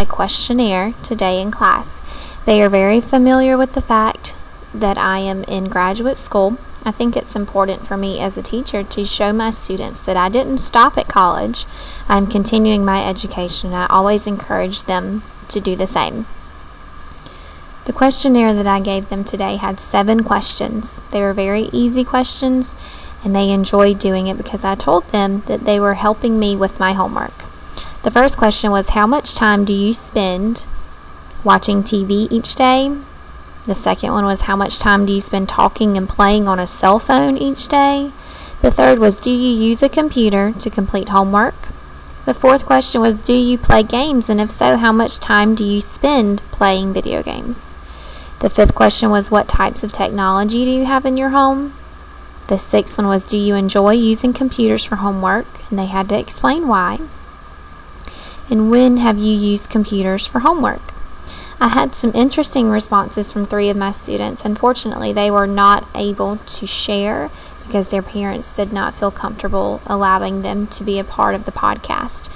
a questionnaire today in class. They are very familiar with the fact that I am in graduate school. I think it's important for me as a teacher to show my students that I didn't stop at college. I'm continuing my education. I always encourage them to do the same. The questionnaire that I gave them today had 7 questions. They were very easy questions, and they enjoyed doing it because I told them that they were helping me with my homework. The first question was, how much time do you spend watching TV each day? The second one was, how much time do you spend talking and playing on a cell phone each day? The third was, do you use a computer to complete homework? The fourth question was, do you play games, and if so, how much time do you spend playing video games? The fifth question was, what types of technology do you have in your home? The sixth one was, do you enjoy using computers for homework? And they had to explain why. And when have you used computers for homework? I had some interesting responses from 3 of my students. Unfortunately, they were not able to share because their parents did not feel comfortable allowing them to be a part of the podcast.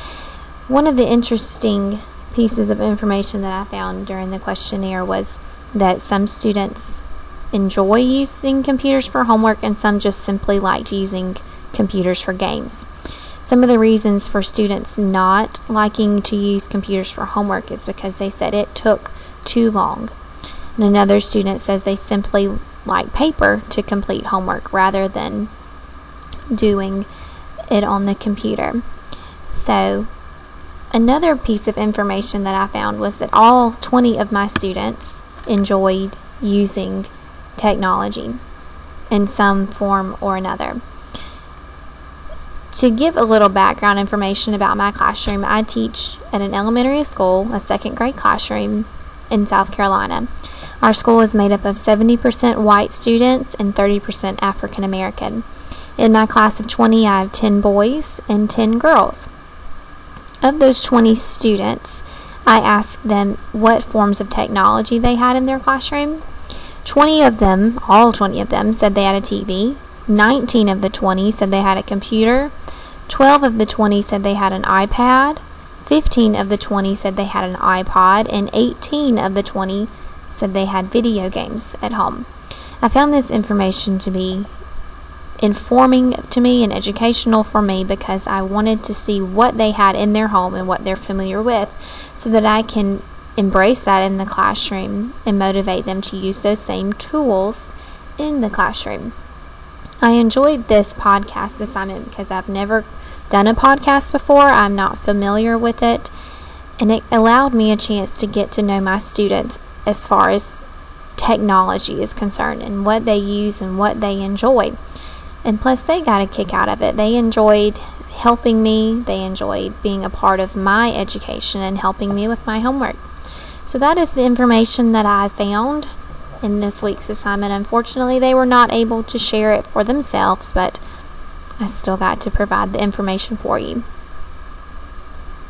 One of the interesting pieces of information that I found during the questionnaire was that some students enjoy using computers for homework and some just simply liked using computers for games. Some of the reasons for students not liking to use computers for homework is because they said it took too long. And another student says they simply like paper to complete homework rather than doing it on the computer. So another piece of information that I found was that all 20 of my students enjoyed using technology in some form or another. To give a little background information about my classroom, I teach at an elementary school, a 2nd grade classroom in South Carolina. Our school is made up of 70% white students and 30% African American. In my class of 20, I have 10 boys and 10 girls. Of those 20 students, I asked them what forms of technology they had in their classroom. 20 of them, all 20 of them, said they had a TV. 19 of the 20 said they had a computer. 12 of the 20 said they had an iPad. 15 of the 20 said they had an iPod, and 18 of the 20 said they had video games at home. I found this information to be informing to me and educational for me because I wanted to see what they had in their home and what they're familiar with so that I can embrace that in the classroom and motivate them to use those same tools in the classroom. I enjoyed this podcast assignment because I've never done a podcast before. I'm not familiar with it, and it allowed me a chance to get to know my students as far as technology is concerned and what they use and what they enjoy. And plus, they got a kick out of it. They enjoyed helping me. They enjoyed being a part of my education and helping me with my homework. So that is the information that I found in this week's assignment. Unfortunately, they were not able to share it for themselves, but I still got to provide the information for you.